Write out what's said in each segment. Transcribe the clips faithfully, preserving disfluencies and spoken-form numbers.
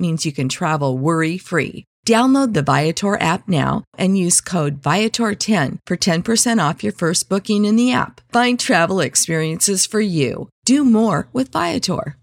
means you can travel worry-free. Download the Viator app now and use code Viator ten for ten percent off your first booking in the app. Find travel experiences for you. Do more with Viator.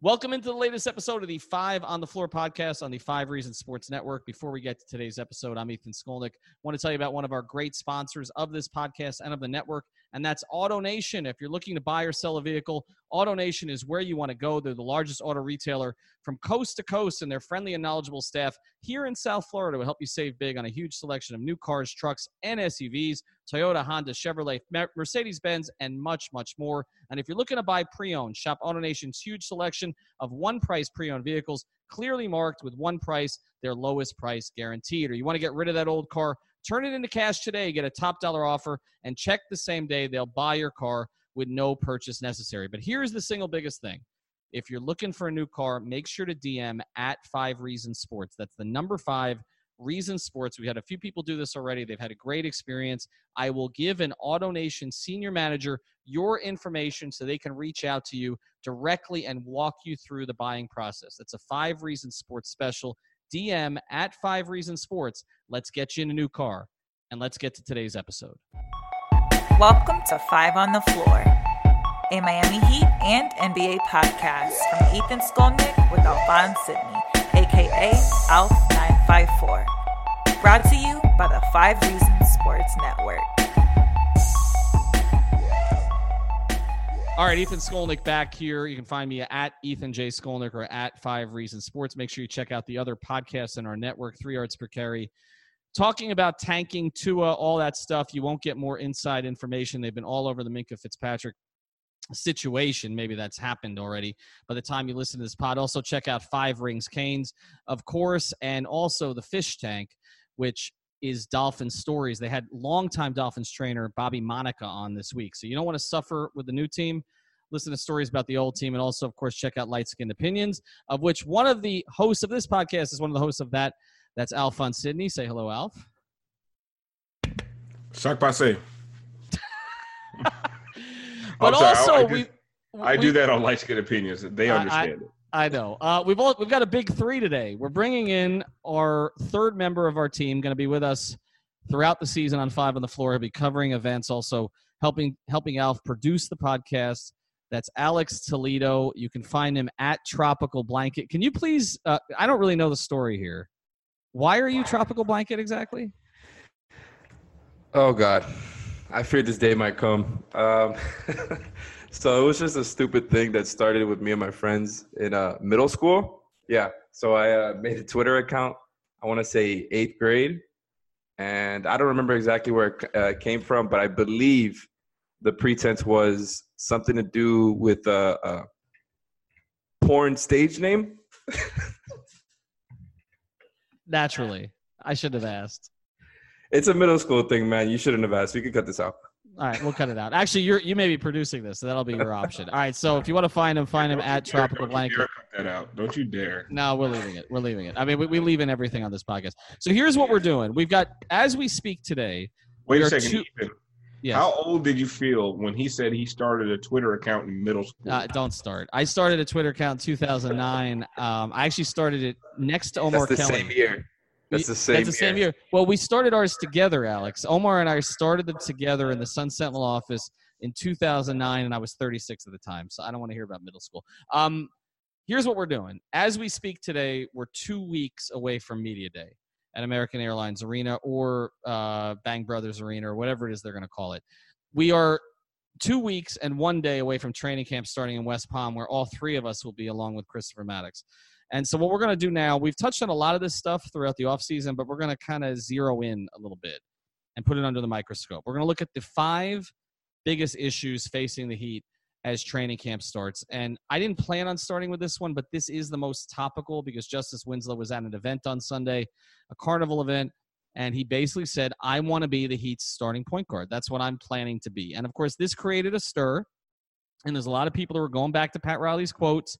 Welcome into the latest episode of the Five on the Floor podcast on the Five Reasons Sports Network. Before we get to today's episode, I'm Ethan Skolnick. I want to tell you about one of our great sponsors of this podcast and of the network, and that's AutoNation. If you're looking to buy or sell a vehicle, AutoNation is where you want to go. They're the largest auto retailer from coast to coast, and their friendly and knowledgeable staff here in South Florida will help you save big on a huge selection of new cars, trucks, and S U Vs, Toyota, Honda, Chevrolet, Mercedes-Benz, and much, much more. And if you're looking to buy pre-owned, shop AutoNation's huge selection of one-price pre-owned vehicles, clearly marked with one price, their lowest price guaranteed. Or you want to get rid of that old car, turn it into cash today, get a top dollar offer, and check the same day they'll buy your car with no purchase necessary. But here's the single biggest thing. If you're looking for a new car, make sure to D M at Five Reasons Sports. That's the number five, Reasons Sports. We had a few people do this already. They've had a great experience. I will give an AutoNation senior manager your information so they can reach out to you directly and walk you through the buying process. That's a Five Reasons Sports special. D M at Five Reasons Sports. Let's get you in a new car, and let's get to today's episode. Welcome to Five on the Floor, a Miami Heat and N B A podcast from Ethan Skolnick with Albon Sydney, aka Alf nine five four. Brought to you by the Five Reasons Sports Network. All right, Ethan Skolnick back here. You can find me at Ethan J. Skolnick or at Five Reasons Sports. Make sure you check out the other podcasts in our network, Three Yards Per Carry. Talking about tanking, Tua, all that stuff. You won't get more inside information. They've been all over the Minkah Fitzpatrick situation. Maybe that's happened already by the time you listen to this pod. Also, check out Five Rings Canes, of course, and also the Fish Tank, which is Dolphins stories. They had longtime Dolphins trainer Bobby Monica on this week. So you don't want to suffer with the new team. Listen to stories about the old team. And also, of course, check out Light Skin Opinions, of which one of the hosts of this podcast is one of the hosts of that. That's Alphonse Sidney. Say hello, Alf. Sac passe. But sorry, also, I, I, we, I we, do that on Light Skin Opinions. They understand I, I, it. I know. Uh, we've all, we've got a big three today. We're bringing in our third member of our team, going to be with us throughout the season on Five on the Floor. He'll be covering events, also helping helping Alf produce the podcast. That's Alex Toledo. You can find him at Tropical Blanket. Can you please uh, – I don't really know the story here. Why are you Tropical Blanket exactly? Oh, God. I feared this day might come. Um, so it was just a stupid thing that started with me and my friends in uh, middle school. Yeah. So I uh, made a Twitter account, I want to say eighth grade. And I don't remember exactly where it uh, came from, but I believe the pretense was something to do with a uh, uh, porn stage name. Naturally. I should have asked. It's a middle school thing, man. You shouldn't have asked. We could cut this out. All right, we'll cut it out. Actually, you're, you may be producing this, so that'll be your option. All right, so if you want to find him, find him at Tropical Blanket. Don't you dare cut that out. Don't you dare. No, we're leaving it. We're leaving it. I mean, we, we leave in everything on this podcast. So here's what we're doing. We've got, as we speak today. Wait a second, two- Ethan. Yes. How old did you feel when he said he started a Twitter account in middle school? Uh, don't start. I started a Twitter account in two thousand nine. Um, I actually started it next to Omar Kelly. That's the Kelly. Same year. That's the same That's the same year. year. Well, we started ours together, Alex. Omar and I started them together in the Sun Sentinel office in two thousand nine, and I was thirty-six at the time, so I don't want to hear about middle school. Um, here's what we're doing. As we speak today, we're two weeks away from Media Day at American Airlines Arena or uh, Bang Brothers Arena or whatever it is they're going to call it. We are two weeks and one day away from training camp starting in West Palm, where all three of us will be along with Christopher Maddox. And so what we're going to do now, we've touched on a lot of this stuff throughout the offseason, but we're going to kind of zero in a little bit and put it under the microscope. We're going to look at the five biggest issues facing the Heat as training camp starts. And I didn't plan on starting with this one, but this is the most topical because Justice Winslow was at an event on Sunday, a carnival event, and he basically said, I want to be the Heat's starting point guard. That's what I'm planning to be. And, of course, this created a stir, and there's a lot of people that were going back to Pat Riley's quotes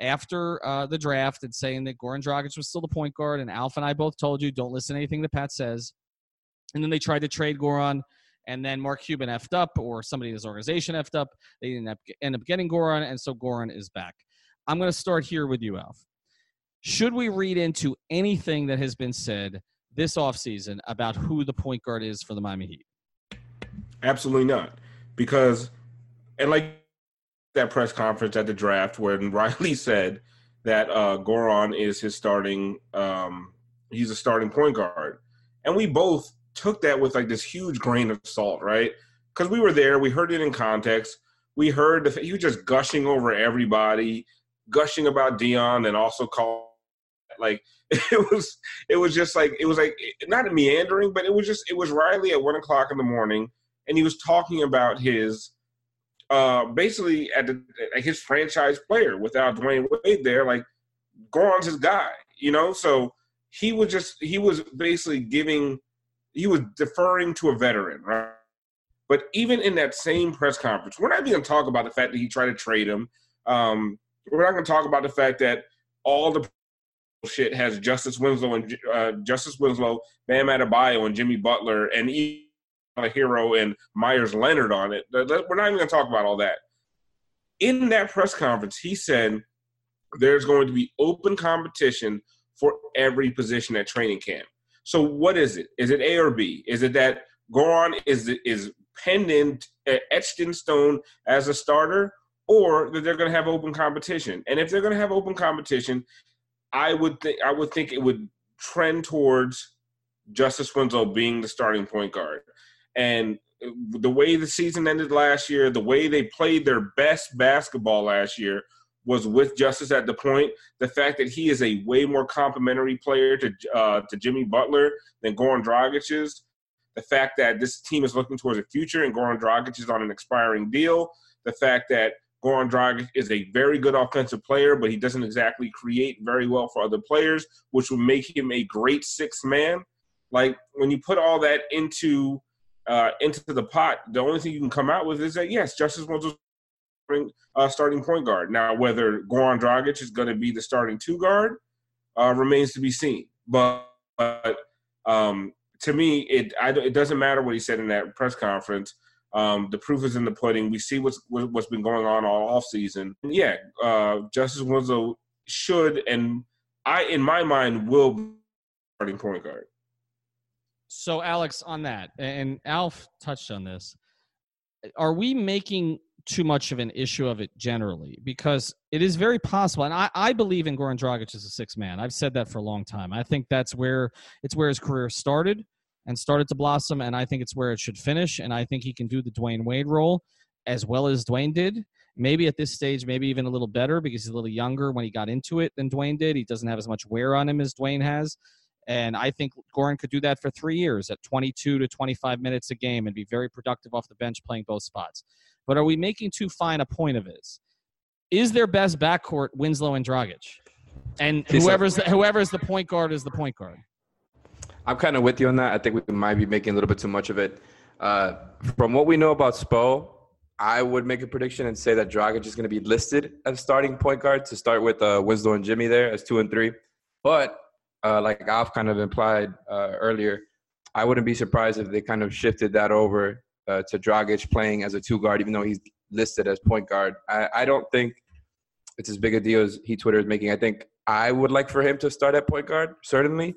after uh, the draft and saying that Goran Dragic was still the point guard, and Alf and I both told you, don't listen to anything that Pat says. And then they tried to trade Goran, and then Mark Cuban effed up, or somebody in his organization effed up. They didn't end up getting Goran, and so Goran is back. I'm going to start here with you, Alf. Should we read into anything that has been said this offseason about who the point guard is for the Miami Heat? Absolutely not. Because, and like that press conference at the draft when Riley said that uh, Goran is his starting, um, he's a starting point guard. And we both took that with like this huge grain of salt, right? Because we were there, we heard it in context. We heard the, he was just gushing over everybody, gushing about Dion, and also calling, like it was, it was just like it was like not meandering, but it was just it was Riley at one o'clock in the morning, and he was talking about his, uh, basically at the, at his franchise player without Dwayne Wade there, like Goran's his guy, you know. So he was just he was basically giving. He was deferring to a veteran, right? But even in that same press conference, we're not even going to talk about the fact that he tried to trade him. Um, we're not going to talk about the fact that all the shit has Justice Winslow and uh, Justice Winslow, Bam Adebayo, and Jimmy Butler, and Tyler Herro and Myers Leonard on it. We're not even going to talk about all that. In that press conference, he said there's going to be open competition for every position at training camp. So what is it? Is it A or B? Is it that Goran is is pendant, etched in stone as a starter, or that they're going to have open competition? And if they're going to have open competition, I would think I would think it would trend towards Justice Winslow being the starting point guard. And the way the season ended last year, the way they played their best basketball last year was with Justice at the point. The fact that he is a way more complimentary player to uh, to Jimmy Butler than Goran Dragic is. The fact that this team is looking towards the future and Goran Dragic is on an expiring deal. The fact that Goran Dragic is a very good offensive player, but he doesn't exactly create very well for other players, which would make him a great sixth man. Like, when you put all that into uh, into the pot, the only thing you can come out with is that, yes, Justice Winslow Uh, starting point guard. Now, whether Goran Dragic is going to be the starting two guard uh, remains to be seen. But, but um, to me, it I, it doesn't matter what he said in that press conference. Um, the proof is in the pudding. We see what's what's been going on all offseason. And yeah, uh, Justice Winslow should, and I, in my mind, will be starting point guard. So, Alex, on that, and Alf touched on this, are we making too much of an issue of it generally, because it is very possible. And I, I believe in Goran Dragic as a six man. I've said that for a long time. I think that's where it's where his career started and started to blossom. And I think it's where it should finish. And I think he can do the Dwayne Wade role as well as Dwayne did, maybe at this stage, maybe even a little better because he's a little younger when he got into it than Dwayne did. He doesn't have as much wear on him as Dwayne has. And I think Goran could do that for three years at twenty-two to twenty-five minutes a game and be very productive off the bench playing both spots. But are we making too fine a point of it? Is their best backcourt Winslow and Dragic? And whoever's the, whoever's the point guard is the point guard. I'm kind of with you on that. I think we might be making a little bit too much of it. Uh, from what we know about Spo, I would make a prediction and say that Dragic is going to be listed as starting point guard to start with uh, Winslow and Jimmy there as two and three. But uh, like Alf kind of implied uh, earlier, I wouldn't be surprised if they kind of shifted that over Uh, to Dragic playing as a two guard, even though he's listed as point guard. I, I don't think it's as big a deal as he Twitter is making. I think I would like for him to start at point guard, certainly.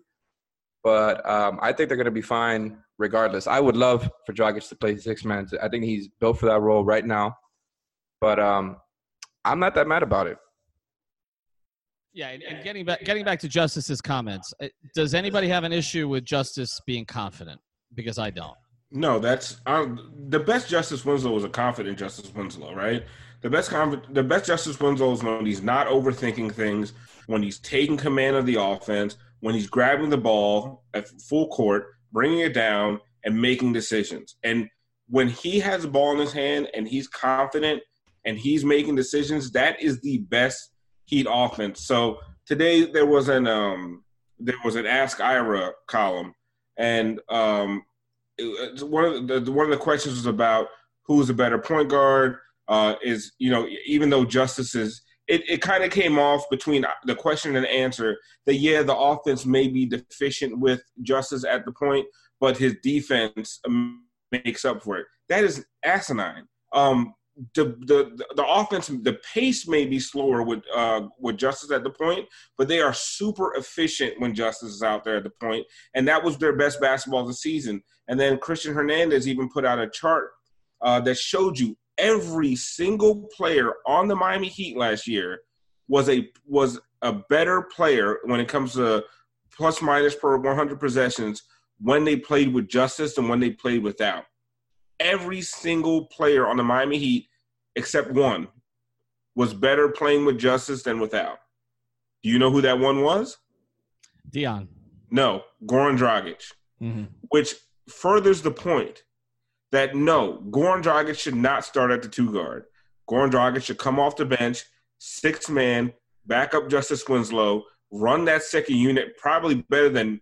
But um, I think they're going to be fine regardless. I would love for Dragic to play six man. I think he's built for that role right now. But um, I'm not that mad about it. Yeah, and, and getting back getting back to Justice's comments, does anybody have an issue with Justice being confident? Because I don't. No, that's um, the best Justice Winslow is a confident Justice Winslow, right? The best, conf- the best Justice Winslow is when he's not overthinking things, when he's taking command of the offense, when he's grabbing the ball at full court, bringing it down, and making decisions. And when he has the ball in his hand and he's confident and he's making decisions, that is the best Heat offense. So today there was an um, there was an Ask Ira column, and um, it, one of the, the one of the questions was about who's a better point guard. Uh, is you know even though Justice is, it, it kind of came off between the question and answer that yeah the offense may be deficient with Justice at the point, but his defense makes up for it. That is asinine. Um, The, the the offense, the pace may be slower with uh, with Justice at the point, but they are super efficient when Justice is out there at the point, and that was their best basketball of the season. And then Christian Hernandez even put out a chart uh, that showed you every single player on the Miami Heat last year was a was a better player when it comes to plus minus per one hundred possessions when they played with Justice and when they played without. Every single player on the Miami Heat, except one, was better playing with Justice than without. Do you know who that one was? Dion. No, Goran Dragic, mm-hmm. Which furthers the point that, no, Goran Dragic should not start at the two-guard. Goran Dragic should come off the bench, six-man, back up Justice Winslow, run that second unit probably better than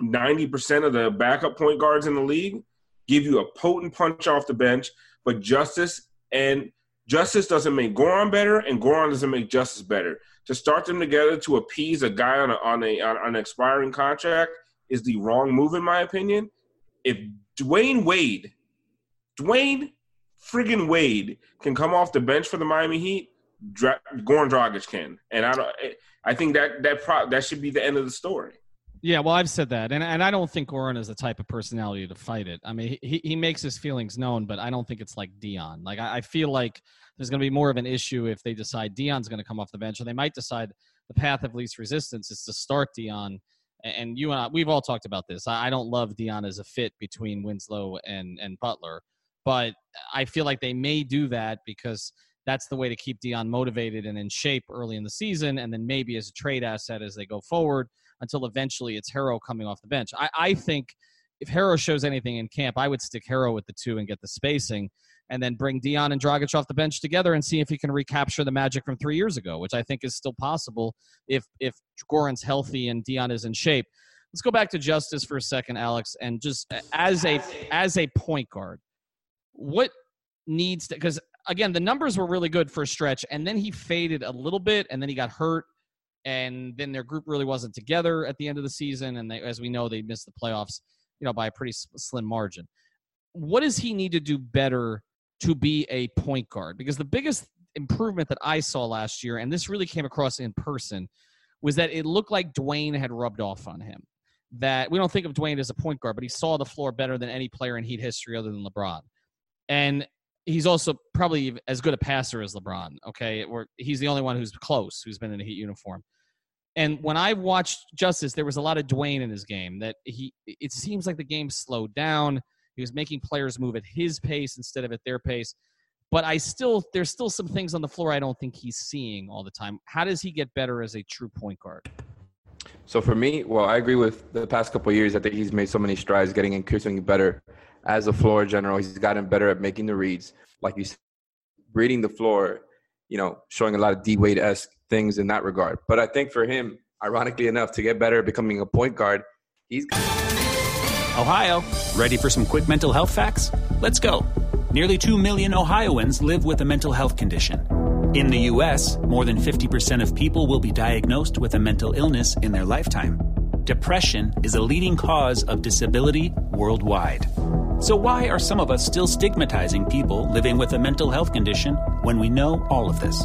ninety percent of the backup point guards in the league, give you a potent punch off the bench, but Justice and Justice doesn't make Goran better, and Goran doesn't make Justice better. To start them together to appease a guy on a, on a on an expiring contract is the wrong move, in my opinion. If Dwayne Wade, Dwayne friggin' Wade can come off the bench for the Miami Heat, Dra- Goran Dragic can, and I don't. I think that that pro- that should be the end of the story. Yeah, well, I've said that, and and I don't think Goran is the type of personality to fight it. I mean, he he makes his feelings known, but I don't think it's like Dion. Like, I, I feel like there's going to be more of an issue if they decide Dion's going to come off the bench, or they might decide the path of least resistance is to start Dion. And you and I, we've all talked about this. I, I don't love Dion as a fit between Winslow and, and Butler, but I feel like they may do that because that's the way to keep Dion motivated and in shape early in the season, and then maybe as a trade asset as they go forward, until eventually it's Herro coming off the bench. I, I think if Herro shows anything in camp, I would stick Herro with the two and get the spacing, and then bring Dion and Dragic off the bench together and see if he can recapture the magic from three years ago, which I think is still possible if if Goran's healthy and Dion is in shape. Let's go back to Justice for a second, Alex, and just as a as a point guard, what needs to – because, again, the numbers were really good for a stretch, and then he faded a little bit, and then he got hurt. And then their group really wasn't together at the end of the season. And they, as we know, they missed the playoffs, you know, by a pretty slim margin. What does he need to do better to be a point guard? Because the biggest improvement that I saw last year, and this really came across in person, was that it looked like Dwayne had rubbed off on him. That we don't think of Dwayne as a point guard, but he saw the floor better than any player in Heat history other than LeBron. And he's also probably as good a passer as LeBron, okay? Or he's the only one who's close, who's been in a Heat uniform. And when I watched Justice, there was a lot of Dwayne in his game. That he, it seems like the game slowed down. He was making players move at his pace instead of at their pace. But I still, there's still some things on the floor I don't think he's seeing all the time. How does he get better as a true point guard? So for me, well, I agree with the past couple of years. I think he's made so many strides, getting increasingly better as a floor general. He's gotten better at making the reads, like you said, reading the floor. You know, showing a lot of D Wade-esque things in that regard. But I think for him, ironically enough, to get better at becoming a point guard, he's... Ohio, ready for some quick mental health facts? Let's go. Nearly two million Ohioans live with a mental health condition. In the U S, more than fifty percent of people will be diagnosed with a mental illness in their lifetime. Depression is a leading cause of disability worldwide. So why are some of us still stigmatizing people living with a mental health condition when we know all of this?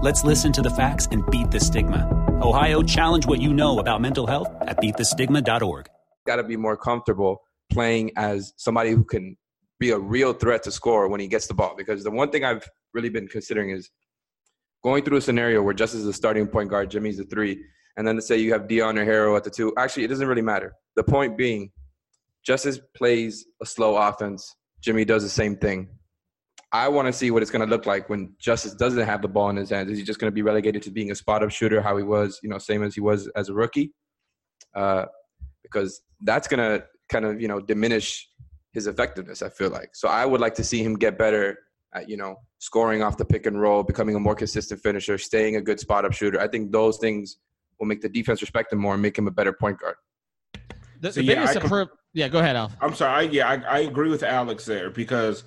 Let's listen to the facts and beat the stigma. Ohio, challenge what you know about mental health at beat the stigma dot org. Got to be more comfortable playing as somebody who can be a real threat to score when he gets the ball. Because the one thing I've really been considering is going through a scenario where Justice is a starting point guard, Jimmy's the three, and then to say you have Dion or Herro at the two. Actually, it doesn't really matter. The point being, Justice plays a slow offense. Jimmy does the same thing. I want to see what it's going to look like when Justice doesn't have the ball in his hands. Is he just going to be relegated to being a spot-up shooter, how he was, you know, same as he was as a rookie? Uh, because that's going to kind of, you know, diminish his effectiveness, I feel like. So I would like to see him get better at, you know, scoring off the pick and roll, becoming a more consistent finisher, staying a good spot-up shooter. I think those things will make the defense respect him more and make him a better point guard. The, so, the yeah, com- per- yeah, go ahead, Alf. I'm sorry. I, yeah, I, I agree with Alex there, because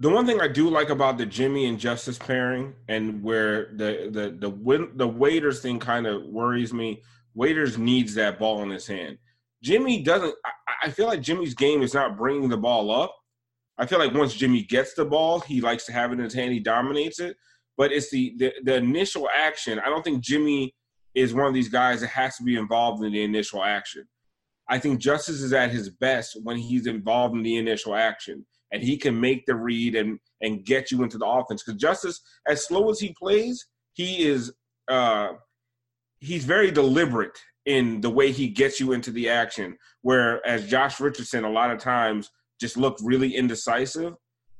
the one thing I do like about the Jimmy and Justice pairing, and where the the the, win, the Waiters thing kind of worries me, Waiters needs that ball in his hand. Jimmy doesn't – I feel like Jimmy's game is not bringing the ball up. I feel like once Jimmy gets the ball, he likes to have it in his hand. He dominates it. But it's the, the, the initial action. I don't think Jimmy is one of these guys that has to be involved in the initial action. I think Justice is at his best when he's involved in the initial action, and he can make the read and, and get you into the offense. Because Justice, as slow as he plays, he is uh, he's very deliberate in the way he gets you into the action, whereas Josh Richardson a lot of times just looked really indecisive.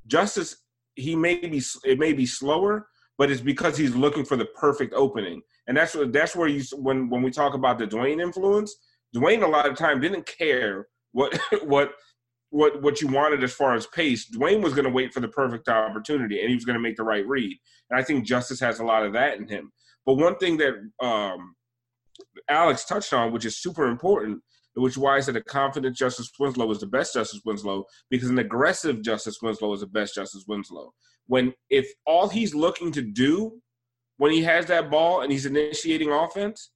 Justice, he may be it may be slower, but it's because he's looking for the perfect opening, and that's what that's where you when when we talk about the Dwayne influence. Dwayne a lot of time didn't care what what what what you wanted as far as pace. Dwayne was going to wait for the perfect opportunity, and he was going to make the right read. And I think Justice has a lot of that in him. But one thing that um, Alex touched on, which is super important, which is why I said a confident Justice Winslow is the best Justice Winslow, because an aggressive Justice Winslow is the best Justice Winslow. When if all he's looking to do when he has that ball and he's initiating offense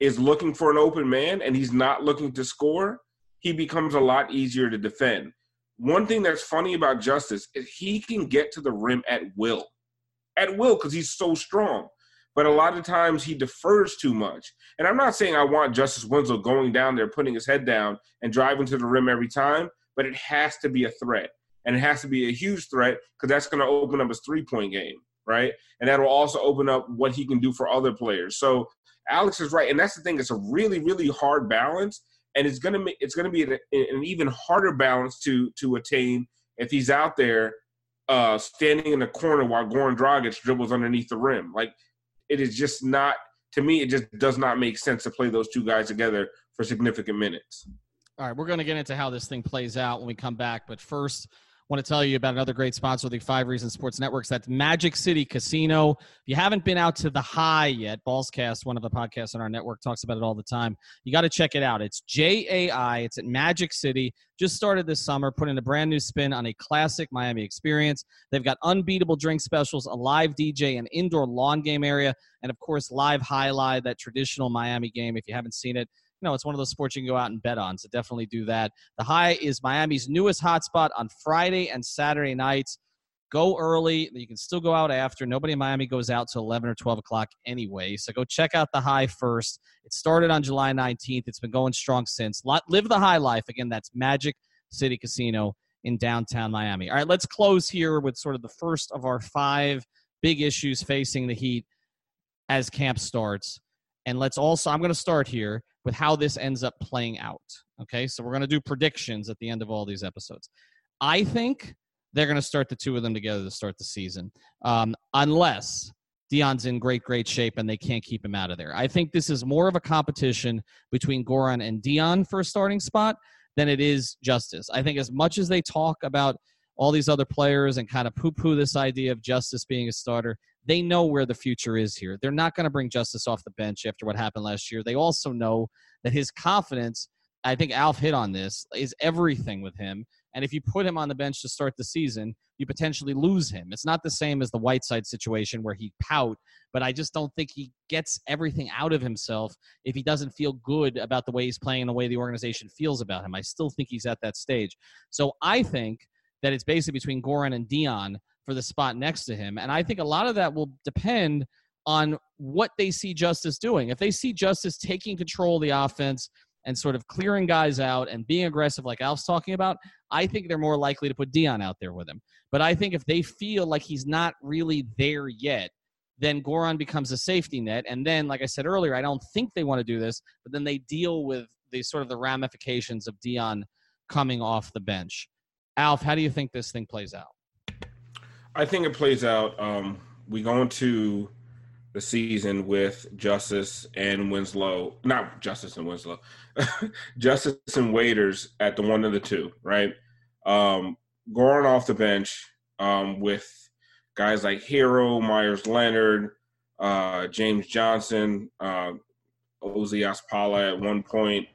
is looking for an open man, and he's not looking to score, he becomes a lot easier to defend. One thing that's funny about Justice is he can get to the rim at will. At will, because he's so strong. But a lot of times he defers too much. And I'm not saying I want Justice Winslow going down there, putting his head down, and driving to the rim every time, but it has to be a threat. And it has to be a huge threat, because that's going to open up his three-point game, right? And that will also open up what he can do for other players. So Alex is right, and that's the thing. It's a really, really hard balance, and it's gonna make, it's gonna be an, an even harder balance to to attain if he's out there uh, standing in the corner while Goran Dragic dribbles underneath the rim. Like, it is just not to me. It just does not make sense to play those two guys together for significant minutes. All right, we're gonna get into how this thing plays out when we come back, but first, want to tell you about another great sponsor of the Five Reasons Sports Networks. That's Magic City Casino. If you haven't been out to the high yet, Ballscast, one of the podcasts on our network, talks about it all the time. You got to check it out. It's J A I. It's at Magic City. Just started this summer, putting a brand new spin on a classic Miami experience. They've got unbeatable drink specials, a live D J, an indoor lawn game area, and, of course, live highlight, that traditional Miami game. If you haven't seen it, no, it's one of those sports you can go out and bet on, so definitely do that. The High is Miami's newest hotspot on Friday and Saturday nights. Go early. You can still go out after. Nobody in Miami goes out till eleven or twelve o'clock anyway, so go check out The High first. It started on July nineteenth. It's been going strong since. Live the high life. Again, that's Magic City Casino in downtown Miami. All right, let's close here with sort of the first of our five big issues facing the Heat as camp starts. And let's also – I'm going to start here with how this ends up playing out, okay? So we're going to do predictions at the end of all these episodes. I think they're going to start the two of them together to start the season, um, unless Dion's in great, great shape and they can't keep him out of there. I think this is more of a competition between Goran and Dion for a starting spot than it is Justice. I think as much as they talk about all these other players and kind of poo-poo this idea of Justice being a starter, they know where the future is here. They're not going to bring Justice off the bench after what happened last year. They also know that his confidence, I think Alf hit on this, is everything with him. And if you put him on the bench to start the season, you potentially lose him. It's not the same as the Whiteside situation where he pout, but I just don't think he gets everything out of himself if he doesn't feel good about the way he's playing and the way the organization feels about him. I still think he's at that stage. So I think that it's basically between Goran and Dion for the spot next to him. And I think a lot of that will depend on what they see Justice doing. If they see Justice taking control of the offense and sort of clearing guys out and being aggressive like Alf's talking about, I think they're more likely to put Dion out there with him. But I think if they feel like he's not really there yet, then Goran becomes a safety net. And then, like I said earlier, I don't think they want to do this, but then they deal with the sort of the ramifications of Dion coming off the bench. Alf, how do you think this thing plays out? I think it plays out. Um, we go into the season with Justice and Winslow, not Justice and Winslow, Justice and Waiters at the one of the two, right? Um, Goran off the bench um, with guys like Herro, Myers Leonard, uh, James Johnson, uh, Ozzy Ospala at one point,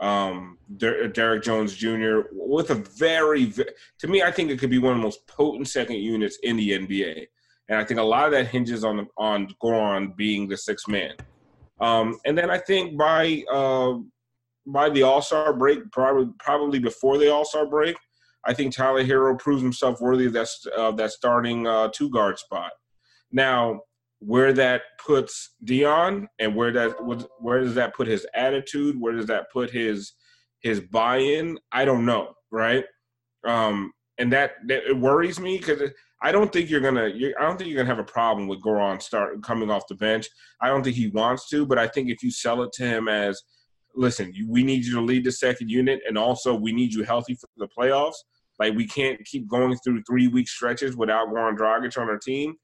um, Der- Derrick Jones Junior with a very, very, to me, I think it could be one of the most potent second units in the N B A. And I think a lot of that hinges on on Goran being the sixth man. Um, and then I think by uh, by the All-Star break, probably probably before the All-Star break, I think Tyler Herro proves himself worthy of that, uh, that starting uh, two-guard spot. Now, where that puts Dion and where that where does that put his attitude, where does that put his his buy-in, I don't know, right? Um, and that, that it worries me because – I don't think you're gonna. You're, I don't think you're gonna have a problem with Goran start coming off the bench. I don't think he wants to, but I think if you sell it to him as, listen, you, we need you to lead the second unit, and also we need you healthy for the playoffs. Like we can't keep going through three week stretches without Goran Dragic on our team,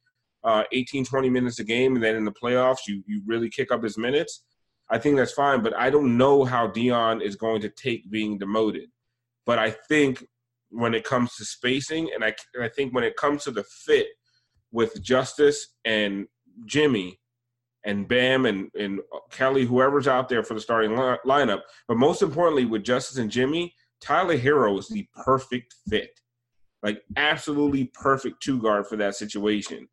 uh, eighteen, twenty minutes a game, and then in the playoffs you you really kick up his minutes. I think that's fine, but I don't know how Dion is going to take being demoted. But I think. When it comes to spacing, and I, I think when it comes to the fit with Justice and Jimmy and Bam and, and Kelly, whoever's out there for the starting li- lineup, but most importantly with Justice and Jimmy, Tyler Herro is the perfect fit, like absolutely perfect two-guard for that situation.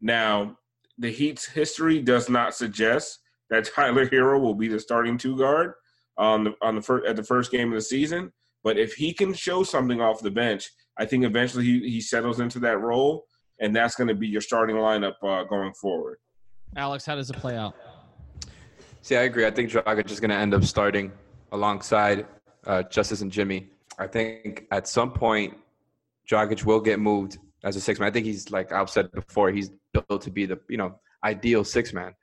Now, the Heat's history does not suggest that Tyler Herro will be the starting two-guard on the on the first at the first game of the season. But if he can show something off the bench, I think eventually he, he settles into that role, and that's going to be your starting lineup uh, going forward. Alex, how does it play out? See, I agree. I think Dragic is going to end up starting alongside uh, Justice and Jimmy. I think at some point, Dragic will get moved as a six-man. I think he's, like I've said before, he's built to be the you know ideal six-man.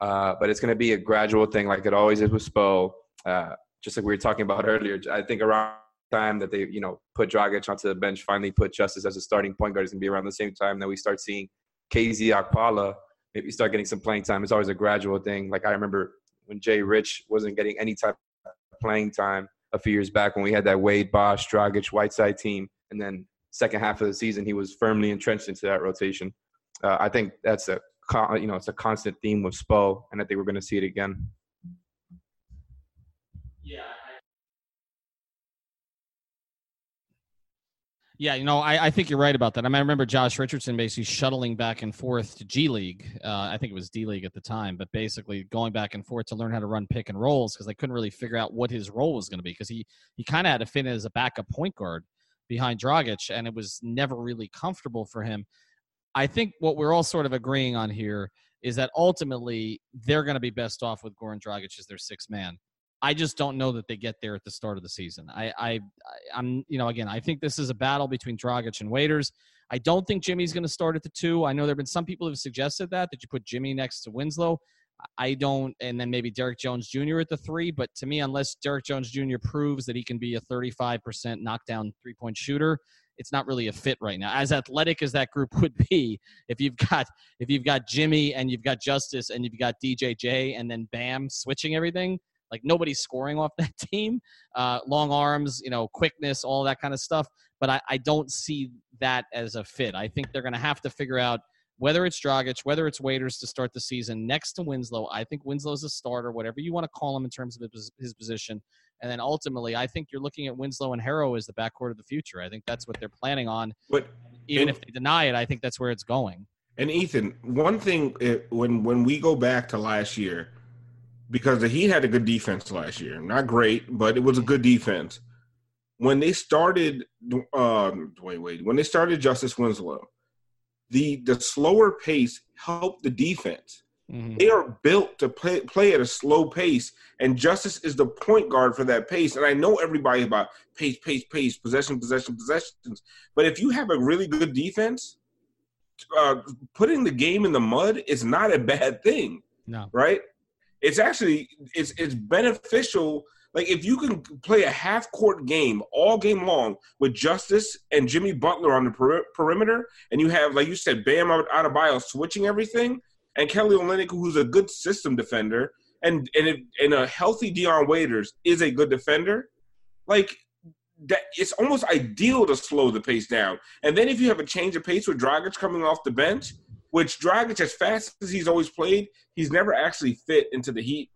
Uh, but it's going to be a gradual thing like it always is with Spo, uh, just like we were talking about earlier. I think around time that they, you know, put Dragic onto the bench, finally put Justice as a starting point guard. It's going to be around the same time that we start seeing K Z Okpala maybe start getting some playing time. It's always a gradual thing. Like I remember when Jay Rich wasn't getting any type of playing time a few years back when we had that Wade, Bosh, Dragic, Whiteside team. And then second half of the season, he was firmly entrenched into that rotation. Uh, I think that's a, con- you know, it's a constant theme with Spo, and I think we're going to see it again. Yeah. Yeah, you know, I, I think you're right about that. I mean, I remember Josh Richardson basically shuttling back and forth to G League. Uh, I think it was D League at the time, but basically going back and forth to learn how to run pick and rolls because they couldn't really figure out what his role was going to be because he, he kind of had to fit in as a backup point guard behind Dragic, and it was never really comfortable for him. I think what we're all sort of agreeing on here is that ultimately they're going to be best off with Goran Dragic as their sixth man. I just don't know that they get there at the start of the season. I, I, I'm, you know, again, I think this is a battle between Dragic and Waiters. I don't think Jimmy's going to start at the two. I know there have been some people who have suggested that, that you put Jimmy next to Winslow. I don't, and then maybe Derrick Jones Junior at the three. But to me, unless Derrick Jones Junior proves that he can be a thirty-five percent knockdown three-point shooter, it's not really a fit right now. As athletic as that group would be, if you've got if you've got Jimmy and you've got Justice and you've got D J J and then Bam switching everything, like nobody's scoring off that team, uh, long arms, you know, quickness, all that kind of stuff. But I, I don't see that as a fit. I think they're going to have to figure out whether it's Dragic, whether it's Waiters to start the season next to Winslow. I think Winslow's a starter, whatever you want to call him in terms of his, his position. And then ultimately, I think you're looking at Winslow and Herro as the backcourt of the future. I think that's what they're planning on. But even and, if they deny it, I think that's where it's going. And Ethan, one thing when when we go back to last year. Because the Heat had a good defense last year. Not great, but it was a good defense. When they started uh, Dwayne Wade, when they started Justice Winslow, the the slower pace helped the defense. Mm-hmm. They are built to play, play at a slow pace, and Justice is the point guard for that pace. And I know everybody about pace, pace, pace, possession, possession, possessions. But if you have a really good defense, uh, putting the game in the mud is not a bad thing. No. Right? It's actually it's it's beneficial Like, if you can play a half-court game all game long with Justice and Jimmy Butler on the per- perimeter, and you have, like you said, Bam Adebayo switching everything, and Kelly Olynyk, who's a good system defender, and and, it, and a healthy Dion Waiters is a good defender, like, that it's almost ideal to slow the pace down. And then if you have a change of pace with Dragic coming off the bench, which Dragic, as fast as he's always played, he's never actually fit into the Heat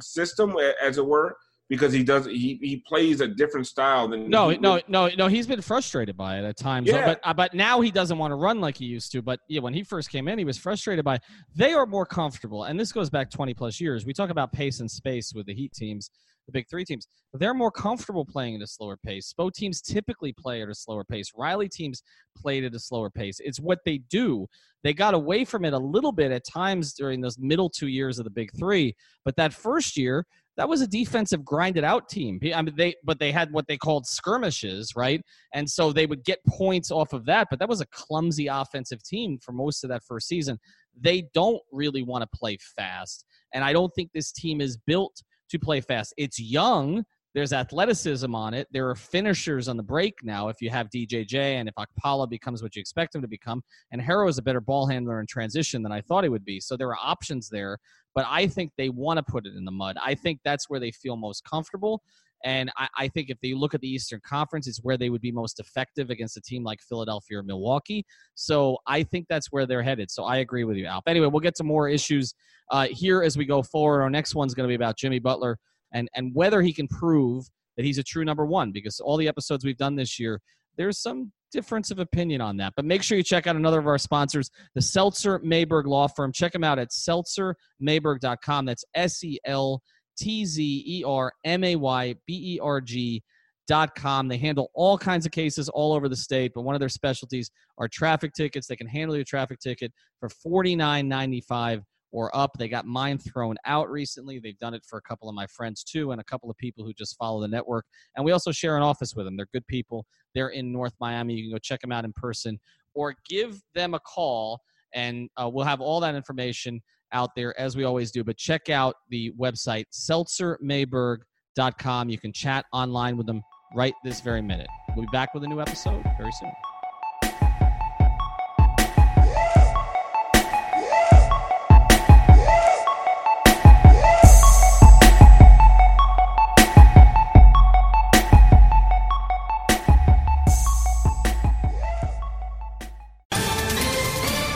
system, as it were, because he does he, he plays a different style than no no no no he's been frustrated by it at times, yeah. but uh, but now he doesn't want to run like he used to. But yeah, when he first came in, he was frustrated by it. They are more comfortable, and this goes back twenty plus years. We talk about pace and space with the Heat teams, the big three teams. They're more comfortable playing at a slower pace. Spo teams typically play at a slower pace. Riley teams played at a slower pace. It's what they do. They got away from it a little bit at times during those middle two years of the big three, but that first year, that was a defensive grinded out team. I mean, they, but they had what they called skirmishes, right? And so they would get points off of that, but that was a clumsy offensive team for most of that first season. They don't really want to play fast. And I don't think this team is built to play fast. It's young. There's athleticism on it. There are finishers on the break now. If you have D J J and if Okpala becomes what you expect him to become, and Herro is a better ball handler in transition than I thought he would be. So there are options there, but I think they want to put it in the mud. I think that's where they feel most comfortable. And I, I think if they look at the Eastern Conference, it's where they would be most effective against a team like Philadelphia or Milwaukee. So I think that's where they're headed. So I agree with you, Alp. Anyway, we'll get to more issues uh, here as we go forward. Our next one's going to be about Jimmy Butler and, and whether he can prove that he's a true number one, because all the episodes we've done this year, there's some difference of opinion on that. But make sure you check out another of our sponsors, the Seltzer Mayberg Law Firm. Check them out at seltzer mayberg dot com. That's S E L T Z E R M A Y B E R G dot com. They handle all kinds of cases all over the state, but one of their specialties are traffic tickets. They can handle your traffic ticket for forty-nine ninety-five or up. They got mine thrown out recently. They've done it for a couple of my friends too, and a couple of people who just follow the network. And we also share an office with them. They're good people. They're in North Miami. You can go check them out in person or give them a call, and uh, we'll have all that information out there as we always do. But check out the website, seltzer mayberg dot com. You can chat online with them right this very minute. We'll be back with a new episode very soon.